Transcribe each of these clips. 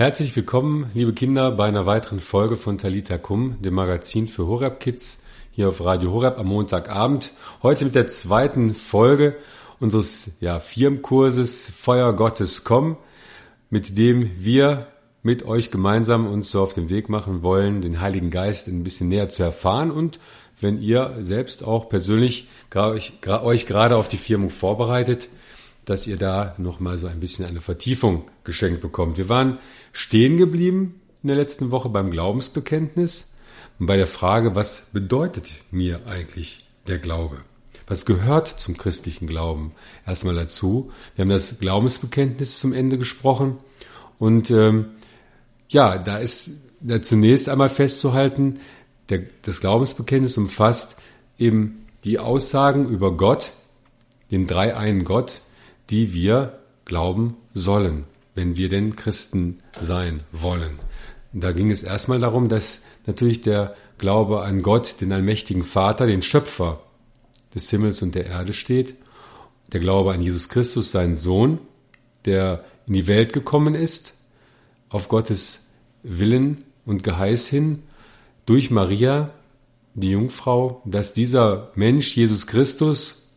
Herzlich willkommen, liebe Kinder, bei einer weiteren Folge von Talitha Kum, dem Magazin für Horab Kids, hier auf Radio Horab am Montagabend. Heute mit der zweiten Folge unseres Firmkurses Feuer Gottes, komm!, mit dem wir mit euch gemeinsam uns so auf den Weg machen wollen, den Heiligen Geist ein bisschen näher zu erfahren. Und wenn ihr selbst auch persönlich euch gerade auf die Firmung vorbereitet, dass ihr da nochmal so ein bisschen eine Vertiefung geschenkt bekommt. Wir waren stehen geblieben in der letzten Woche beim Glaubensbekenntnis und bei der Frage, was bedeutet mir eigentlich der Glaube? Was gehört zum christlichen Glauben? Erstmal dazu, wir haben das Glaubensbekenntnis zum Ende gesprochen und da ist da zunächst einmal festzuhalten, das Glaubensbekenntnis umfasst eben die Aussagen über Gott, den dreieinen Gott, die wir glauben sollen, wenn wir denn Christen sein wollen. Da ging es erstmal darum, dass natürlich der Glaube an Gott, den allmächtigen Vater, den Schöpfer des Himmels und der Erde steht, der Glaube an Jesus Christus, seinen Sohn, der in die Welt gekommen ist, auf Gottes Willen und Geheiß hin, durch Maria, die Jungfrau, dass dieser Mensch, Jesus Christus,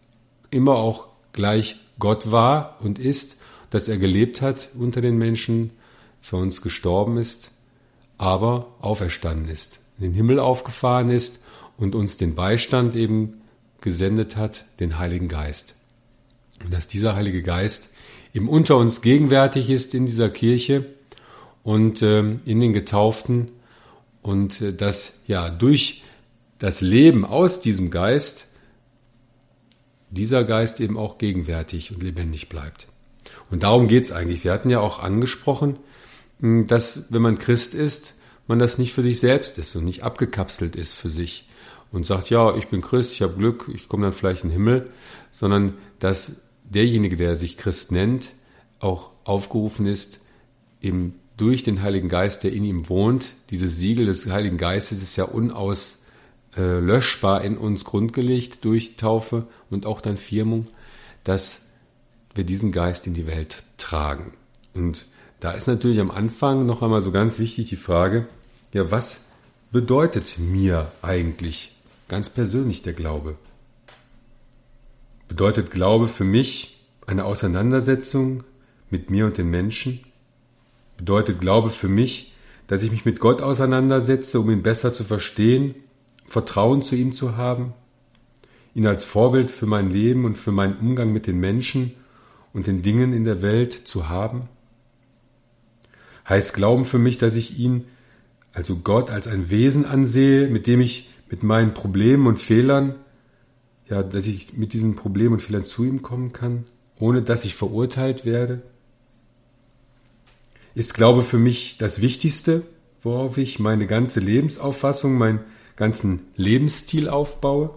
immer auch gleich Gott war und ist, dass er gelebt hat unter den Menschen, für uns gestorben ist, aber auferstanden ist, in den Himmel aufgefahren ist und uns den Beistand eben gesendet hat, den Heiligen Geist. Und dass dieser Heilige Geist eben unter uns gegenwärtig ist in dieser Kirche und in den Getauften und dass durch das Leben aus diesem Geist dieser Geist eben auch gegenwärtig und lebendig bleibt. Und darum geht es eigentlich. Wir hatten ja auch angesprochen, dass, wenn man Christ ist, man das nicht für sich selbst ist und nicht abgekapselt ist für sich und sagt, ja, ich bin Christ, ich habe Glück, ich komme dann vielleicht in den Himmel, sondern dass derjenige, der sich Christ nennt, auch aufgerufen ist, eben durch den Heiligen Geist, der in ihm wohnt. Dieses Siegel des Heiligen Geistes ist ja löschbar in uns grundgelegt durch Taufe und auch dann Firmung, dass wir diesen Geist in die Welt tragen. Und da ist natürlich am Anfang noch einmal so ganz wichtig die Frage, was bedeutet mir eigentlich ganz persönlich der Glaube? Bedeutet Glaube für mich eine Auseinandersetzung mit mir und den Menschen? Bedeutet Glaube für mich, dass ich mich mit Gott auseinandersetze, um ihn besser zu verstehen, Vertrauen zu ihm zu haben, ihn als Vorbild für mein Leben und für meinen Umgang mit den Menschen und den Dingen in der Welt zu haben? Heißt Glauben für mich, dass ich ihn, also Gott, als ein Wesen ansehe, mit dem ich mit meinen Problemen und Fehlern, dass ich mit diesen Problemen und Fehlern zu ihm kommen kann, ohne dass ich verurteilt werde? Ist Glaube für mich das Wichtigste, worauf ich meine ganze Lebensauffassung, mein ganzen Lebensstil aufbaue?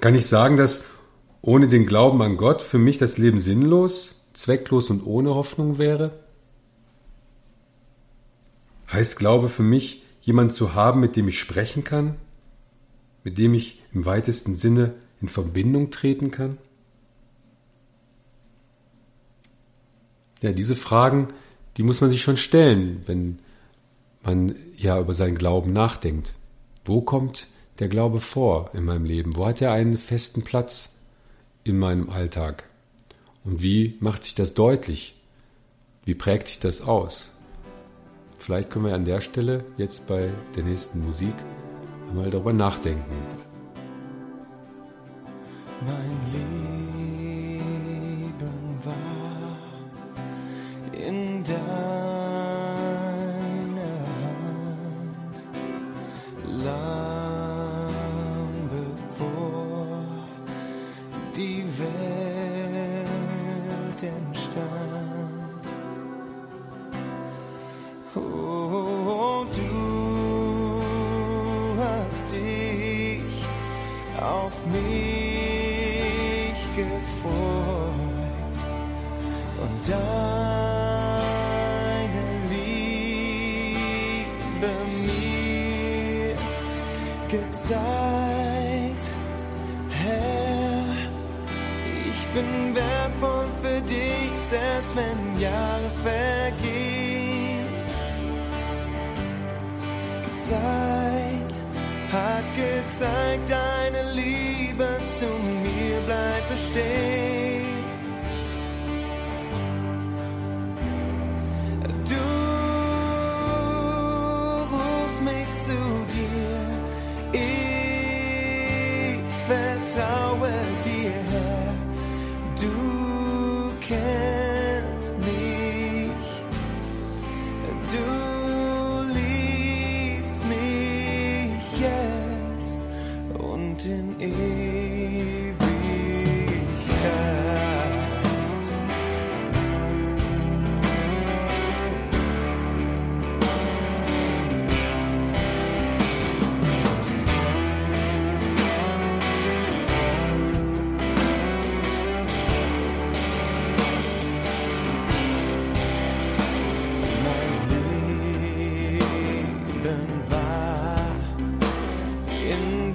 Kann ich sagen, dass ohne den Glauben an Gott für mich das Leben sinnlos, zwecklos und ohne Hoffnung wäre? Heißt Glaube für mich, jemanden zu haben, mit dem ich sprechen kann, mit dem ich im weitesten Sinne in Verbindung treten kann? Diese Fragen, die muss man sich schon stellen, wenn man über seinen Glauben nachdenkt. Wo kommt der Glaube vor in meinem Leben? Wo hat er einen festen Platz in meinem Alltag? Und wie macht sich das deutlich? Wie prägt sich das aus? Vielleicht können wir an der Stelle jetzt bei der nächsten Musik einmal darüber nachdenken. Mein Leben war in lang bevor die Welt entstand. Oh, du hast dich auf mich gefreut und deine Liebe mir gezeigt, Herr, ich bin wertvoll für dich, selbst wenn Jahre vergehen. Zeit hat gezeigt, deine Liebe zu mir bleibt bestehen. Du rufst mich zu dir, ich vertraue dir, Herr, du kennst mich, du in Ewigkeit. Mein Leben war in deinem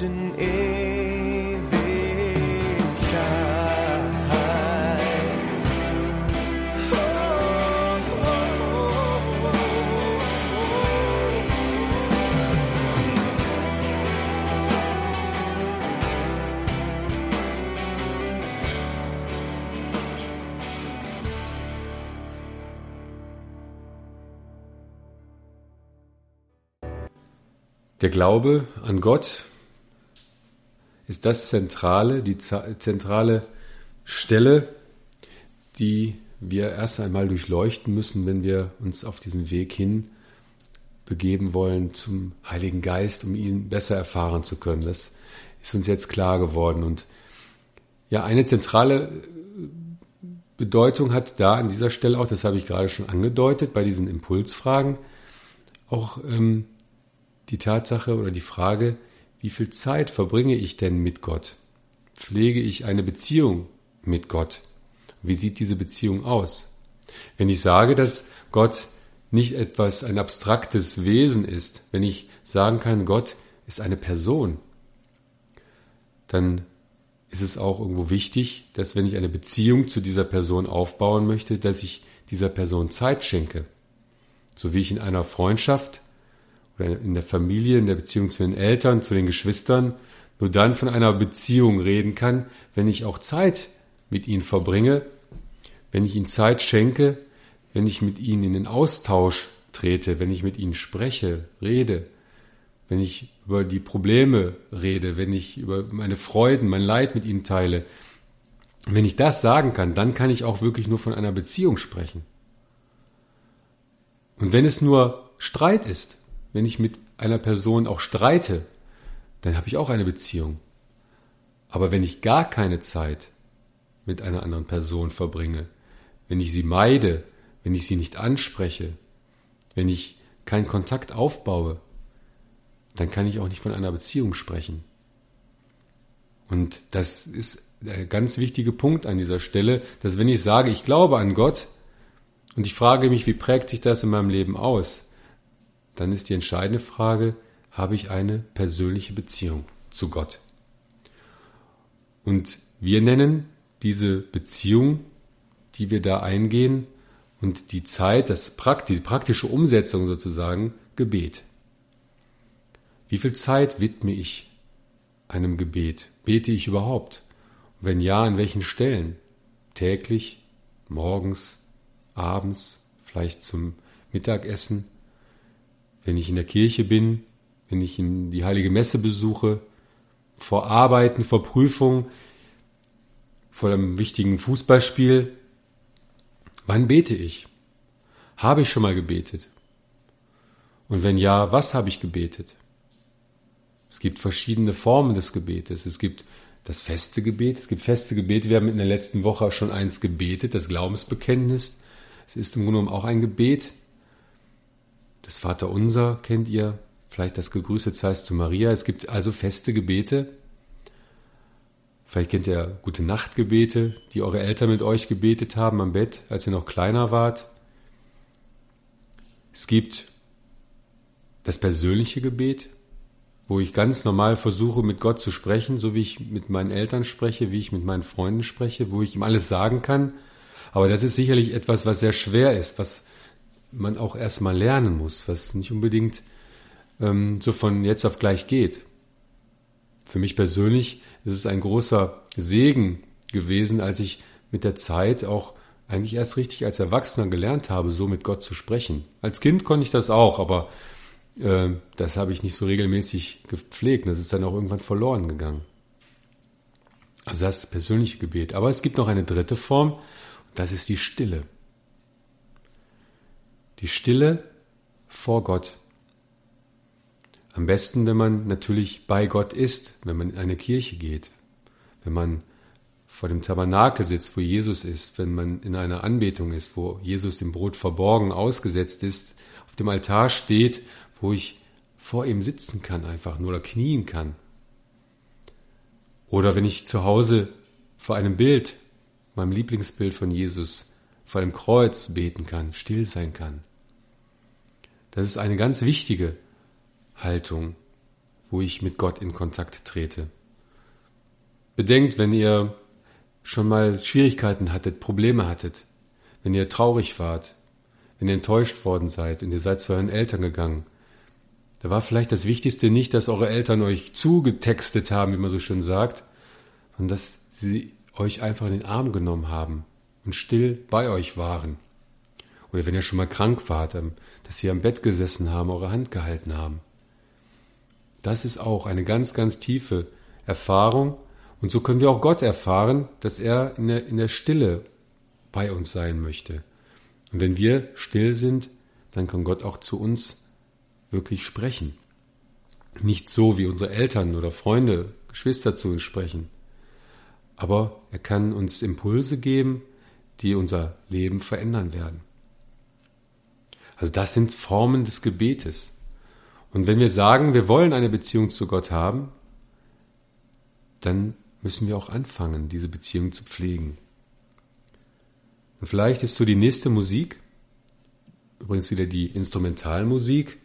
in Ewigkeit. Oh, oh, oh, oh. Der Glaube an Gott ist das Zentrale, die zentrale Stelle, die wir erst einmal durchleuchten müssen, wenn wir uns auf diesen Weg hin begeben wollen zum Heiligen Geist, um ihn besser erfahren zu können. Das ist uns jetzt klar geworden. Und ja, eine zentrale Bedeutung hat da an dieser Stelle auch, das habe ich gerade schon angedeutet, bei diesen Impulsfragen, auch die Tatsache oder die Frage, wie viel Zeit verbringe ich denn mit Gott? Pflege ich eine Beziehung mit Gott? Wie sieht diese Beziehung aus? Wenn ich sage, dass Gott nicht etwas, ein abstraktes Wesen ist, wenn ich sagen kann, Gott ist eine Person, dann ist es auch irgendwo wichtig, dass wenn ich eine Beziehung zu dieser Person aufbauen möchte, dass ich dieser Person Zeit schenke. So wie ich in einer Freundschaft oder in der Familie, in der Beziehung zu den Eltern, zu den Geschwistern, nur dann von einer Beziehung reden kann, wenn ich auch Zeit mit ihnen verbringe, wenn ich ihnen Zeit schenke, wenn ich mit ihnen in den Austausch trete, wenn ich mit ihnen spreche, rede, wenn ich über die Probleme rede, wenn ich über meine Freuden, mein Leid mit ihnen teile. Und wenn ich das sagen kann, dann kann ich auch wirklich nur von einer Beziehung sprechen. Und wenn es nur Streit ist, wenn ich mit einer Person auch streite, dann habe ich auch eine Beziehung. Aber wenn ich gar keine Zeit mit einer anderen Person verbringe, wenn ich sie meide, wenn ich sie nicht anspreche, wenn ich keinen Kontakt aufbaue, dann kann ich auch nicht von einer Beziehung sprechen. Und das ist der ganz wichtige Punkt an dieser Stelle, dass wenn ich sage, ich glaube an Gott und ich frage mich, wie prägt sich das in meinem Leben aus, dann ist die entscheidende Frage, habe ich eine persönliche Beziehung zu Gott? Und wir nennen diese Beziehung, die wir da eingehen, und die Zeit, die praktische Umsetzung sozusagen, Gebet. Wie viel Zeit widme ich einem Gebet? Bete ich überhaupt? Und wenn ja, an welchen Stellen? Täglich, morgens, abends, vielleicht zum Mittagessen, wenn ich in der Kirche bin, wenn ich die Heilige Messe besuche, vor Arbeiten, vor Prüfungen, vor einem wichtigen Fußballspiel. Wann bete ich? Habe ich schon mal gebetet? Und wenn ja, was habe ich gebetet? Es gibt verschiedene Formen des Gebetes. Es gibt das feste Gebet. Es gibt feste Gebete. Wir haben in der letzten Woche schon eins gebetet, das Glaubensbekenntnis. Es ist im Grunde genommen auch ein Gebet. Das Vaterunser kennt ihr. Vielleicht das Gegrüßet seist du Maria. Es gibt also feste Gebete. Vielleicht kennt ihr Gute-Nacht-Gebete, die eure Eltern mit euch gebetet haben am Bett, als ihr noch kleiner wart. Es gibt das persönliche Gebet, wo ich ganz normal versuche, mit Gott zu sprechen, so wie ich mit meinen Eltern spreche, wie ich mit meinen Freunden spreche, wo ich ihm alles sagen kann. Aber das ist sicherlich etwas, was sehr schwer ist, was man auch erstmal lernen muss, was nicht unbedingt so von jetzt auf gleich geht. Für mich persönlich ist es ein großer Segen gewesen, als ich mit der Zeit auch eigentlich erst richtig als Erwachsener gelernt habe, so mit Gott zu sprechen. Als Kind konnte ich das auch, aber das habe ich nicht so regelmäßig gepflegt. Das ist dann auch irgendwann verloren gegangen. Also das persönliche Gebet. Aber es gibt noch eine dritte Form, und das ist die Stille. Die Stille vor Gott. Am besten, wenn man natürlich bei Gott ist, wenn man in eine Kirche geht, wenn man vor dem Tabernakel sitzt, wo Jesus ist, wenn man in einer Anbetung ist, wo Jesus im Brot verborgen ausgesetzt ist, auf dem Altar steht, wo ich vor ihm sitzen kann einfach nur oder knien kann. Oder wenn ich zu Hause vor einem Bild, meinem Lieblingsbild von Jesus, vor einem Kreuz beten kann, still sein kann. Das ist eine ganz wichtige Haltung, wo ich mit Gott in Kontakt trete. Bedenkt, wenn ihr schon mal Schwierigkeiten hattet, Probleme hattet, wenn ihr traurig wart, wenn ihr enttäuscht worden seid und ihr seid zu euren Eltern gegangen, da war vielleicht das Wichtigste nicht, dass eure Eltern euch zugetextet haben, wie man so schön sagt, sondern dass sie euch einfach in den Arm genommen haben und still bei euch waren. Oder wenn ihr schon mal krank wart, dass sie am Bett gesessen haben, eure Hand gehalten haben. Das ist auch eine ganz, ganz tiefe Erfahrung. Und so können wir auch Gott erfahren, dass er in der Stille bei uns sein möchte. Und wenn wir still sind, dann kann Gott auch zu uns wirklich sprechen. Nicht so, wie unsere Eltern oder Freunde, Geschwister zu uns sprechen. Aber er kann uns Impulse geben, die unser Leben verändern werden. Also das sind Formen des Gebetes. Und wenn wir sagen, wir wollen eine Beziehung zu Gott haben, dann müssen wir auch anfangen, diese Beziehung zu pflegen. Und vielleicht ist so die nächste Musik, übrigens wieder die Instrumentalmusik.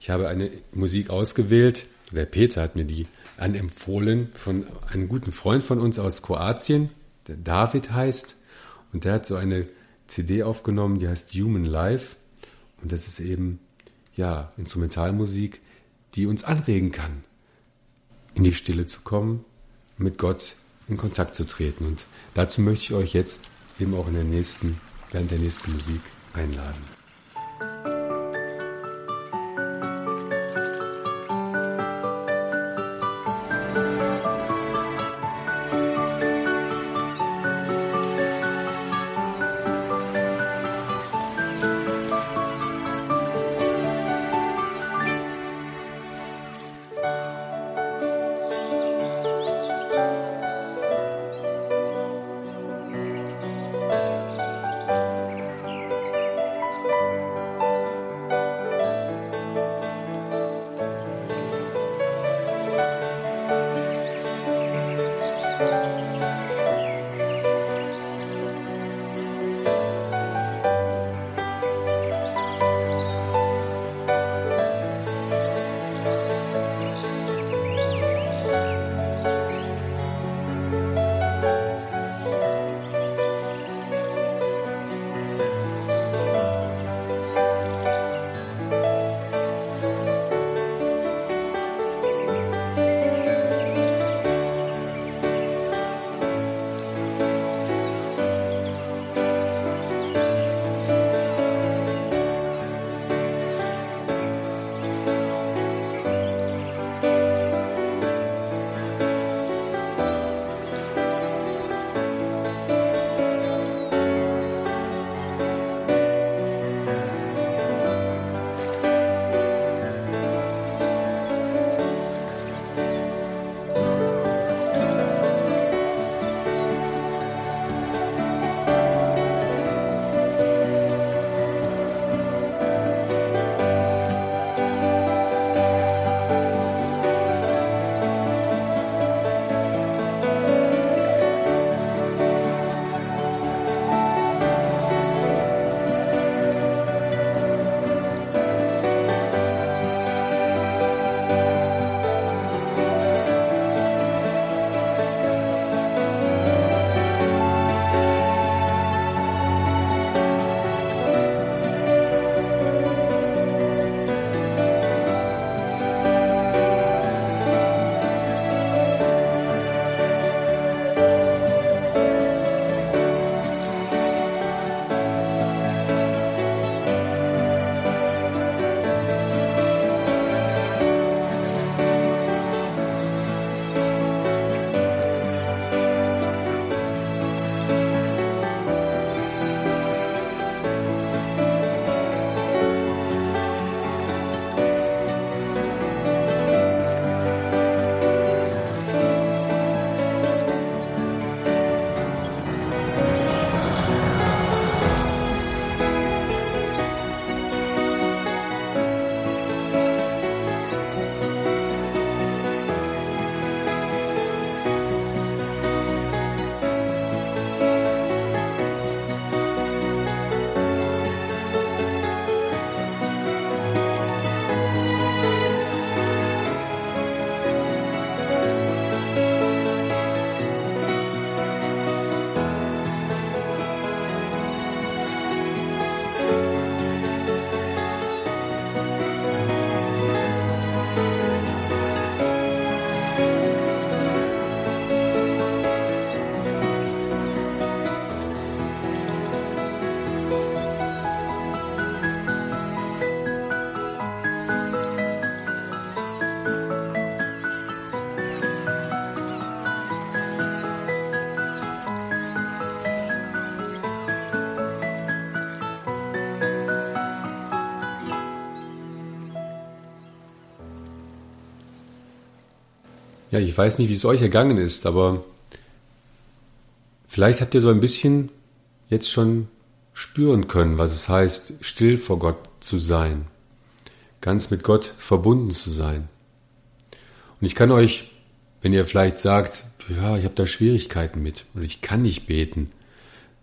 Ich habe eine Musik ausgewählt, der Peter hat mir die anempfohlen, von einem guten Freund von uns aus Kroatien, der David heißt. Und der hat so eine CD aufgenommen, die heißt Human Life. Und das ist eben Instrumentalmusik, die uns anregen kann, in die Stille zu kommen, mit Gott in Kontakt zu treten. Und dazu möchte ich euch jetzt eben auch während der nächsten Musik einladen. Ja, ich weiß nicht, wie es euch ergangen ist, aber vielleicht habt ihr so ein bisschen jetzt schon spüren können, was es heißt, still vor Gott zu sein, ganz mit Gott verbunden zu sein. Und ich kann euch, wenn ihr vielleicht sagt, ja, ich habe da Schwierigkeiten mit oder ich kann nicht beten,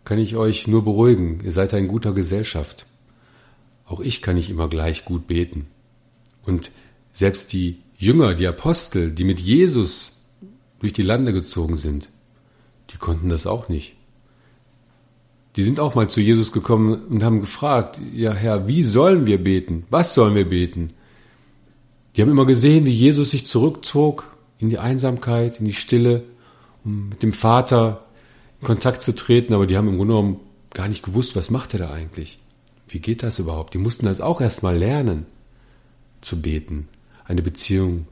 kann ich euch nur beruhigen, ihr seid in guter Gesellschaft. Auch ich kann nicht immer gleich gut beten. Und selbst die Jünger, die Apostel, die mit Jesus durch die Lande gezogen sind, die konnten das auch nicht. Die sind auch mal zu Jesus gekommen und haben gefragt, ja Herr, wie sollen wir beten? Was sollen wir beten? Die haben immer gesehen, wie Jesus sich zurückzog in die Einsamkeit, in die Stille, um mit dem Vater in Kontakt zu treten, aber die haben im Grunde genommen gar nicht gewusst, was macht er da eigentlich? Wie geht das überhaupt? Die mussten das auch erstmal lernen, zu beten, eine Beziehung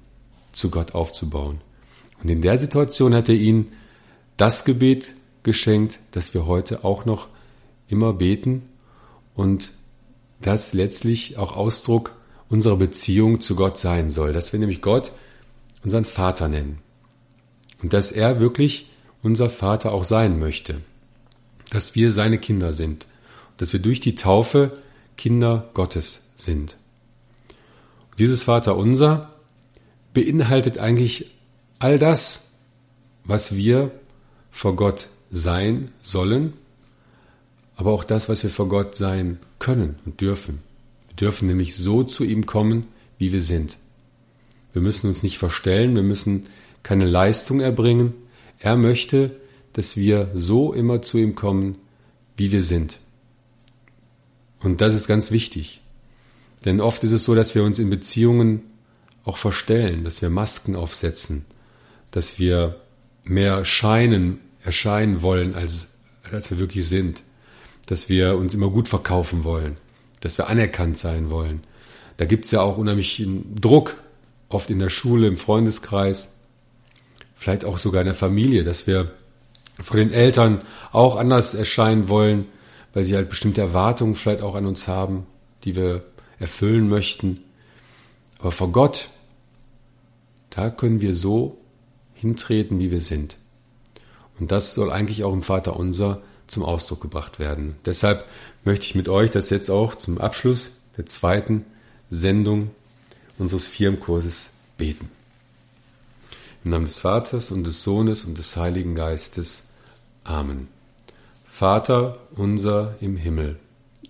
zu Gott aufzubauen. Und in der Situation hat er ihnen das Gebet geschenkt, das wir heute auch noch immer beten und das letztlich auch Ausdruck unserer Beziehung zu Gott sein soll, dass wir nämlich Gott unseren Vater nennen und dass er wirklich unser Vater auch sein möchte, dass wir seine Kinder sind, dass wir durch die Taufe Kinder Gottes sind. Und dieses Vaterunser beinhaltet eigentlich all das, was wir vor Gott sein sollen, aber auch das, was wir vor Gott sein können und dürfen. Wir dürfen nämlich so zu ihm kommen, wie wir sind. Wir müssen uns nicht verstellen, wir müssen keine Leistung erbringen. Er möchte, dass wir so immer zu ihm kommen, wie wir sind. Und das ist ganz wichtig. Denn oft ist es so, dass wir uns in Beziehungen auch verstellen, dass wir Masken aufsetzen, dass wir mehr erscheinen wollen, als wir wirklich sind, dass wir uns immer gut verkaufen wollen, dass wir anerkannt sein wollen. Da gibt es ja auch unheimlichen Druck, oft in der Schule, im Freundeskreis, vielleicht auch sogar in der Familie, dass wir vor den Eltern auch anders erscheinen wollen, weil sie halt bestimmte Erwartungen vielleicht auch an uns haben, die wir erfüllen möchten. Aber vor Gott, da können wir so hintreten, wie wir sind. Und das soll eigentlich auch im Vaterunser zum Ausdruck gebracht werden. Deshalb möchte ich mit euch das jetzt auch zum Abschluss der zweiten Sendung unseres Firmkurses beten. Im Namen des Vaters und des Sohnes und des Heiligen Geistes. Amen. Vater unser im Himmel,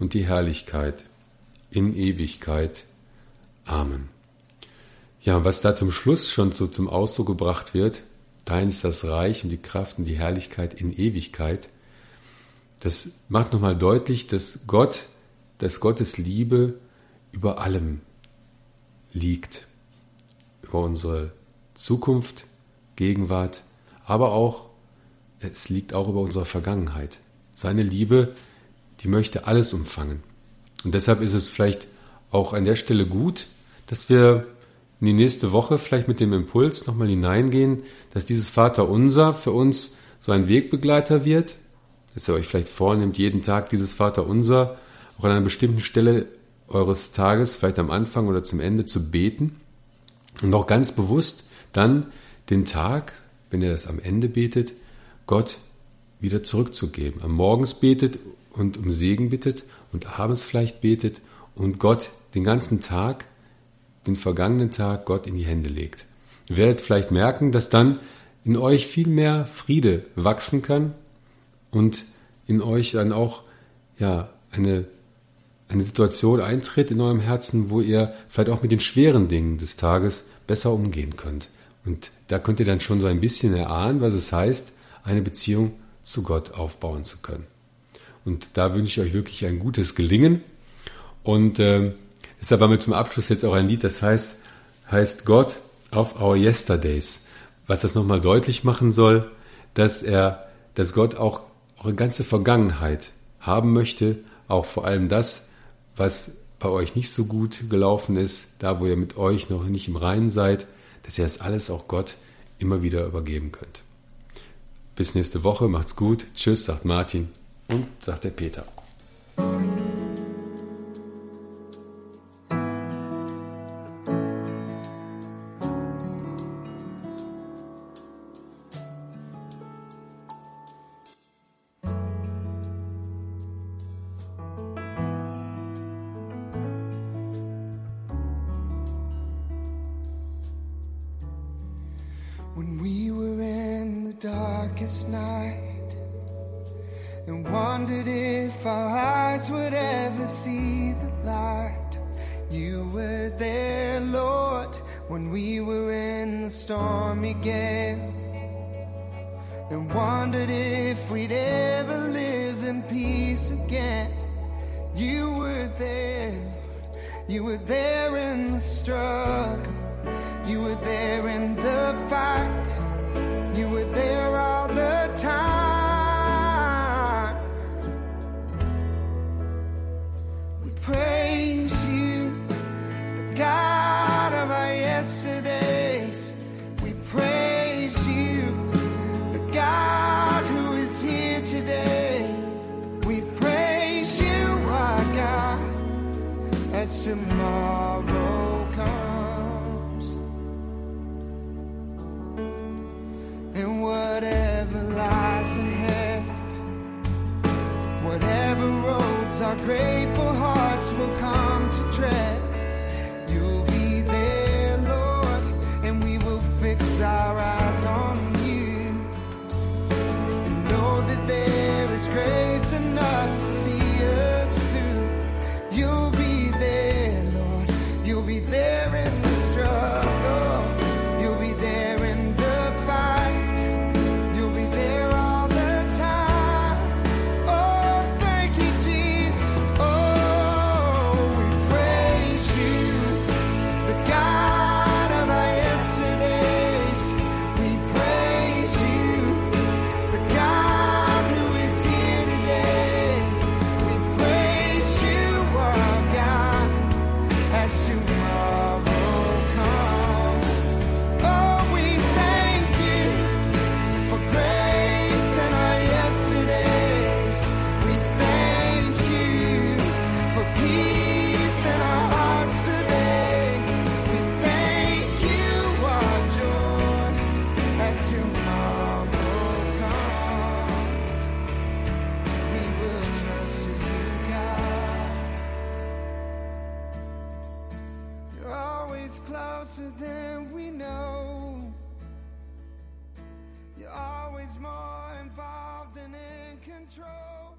und die Herrlichkeit in Ewigkeit. Amen. Ja, was da zum Schluss schon so zum Ausdruck gebracht wird, dein ist das Reich und die Kraft und die Herrlichkeit in Ewigkeit, das macht nochmal deutlich, dass Gottes Liebe über allem liegt, über unsere Zukunft, Gegenwart, aber auch, es liegt auch über unsere Vergangenheit. Seine Liebe, die möchte alles umfangen. Und deshalb ist es vielleicht auch an der Stelle gut, dass wir in die nächste Woche vielleicht mit dem Impuls nochmal hineingehen, dass dieses Vaterunser für uns so ein Wegbegleiter wird, dass ihr euch vielleicht vornehmt, jeden Tag dieses Vaterunser auch an einer bestimmten Stelle eures Tages, vielleicht am Anfang oder zum Ende, zu beten und auch ganz bewusst dann den Tag, wenn ihr das am Ende betet, Gott wieder zurückzugeben. Am Morgens betet und um Segen bittet und abends vielleicht betet und Gott den ganzen Tag, den vergangenen Tag, Gott in die Hände legt. Ihr werdet vielleicht merken, dass dann in euch viel mehr Friede wachsen kann und in euch dann auch ja, eine Situation eintritt in eurem Herzen, wo ihr vielleicht auch mit den schweren Dingen des Tages besser umgehen könnt. Und da könnt ihr dann schon so ein bisschen erahnen, was es heißt, eine Beziehung zu Gott aufbauen zu können. Und da wünsche ich euch wirklich ein gutes Gelingen. Und deshalb haben wir zum Abschluss jetzt auch ein Lied, das heißt God of our Yesterdays, was das nochmal deutlich machen soll, dass Gott auch eure ganze Vergangenheit haben möchte, auch vor allem das, was bei euch nicht so gut gelaufen ist, da wo ihr mit euch noch nicht im Reinen seid, dass ihr das alles auch Gott immer wieder übergeben könnt. Bis nächste Woche, macht's gut, tschüss, sagt Martin und sagt der Peter. Darkest night, and wondered if our eyes would ever see the light. You were there, Lord, when we were in the stormy gale, and wondered if we'd ever live in peace again. You were there in the struggle, you were there in the fight. You were there all the time. We praise you, the God of our yesterdays. We praise you, the God who is here today. We praise you, our God, as tomorrow comes. Our grateful hearts will come to tread. You'll be there, Lord, and we will fix our eyes on you. And know that there is grace enough to see us through. You'll be there, Lord, you'll be there in the struggle. More involved and in control.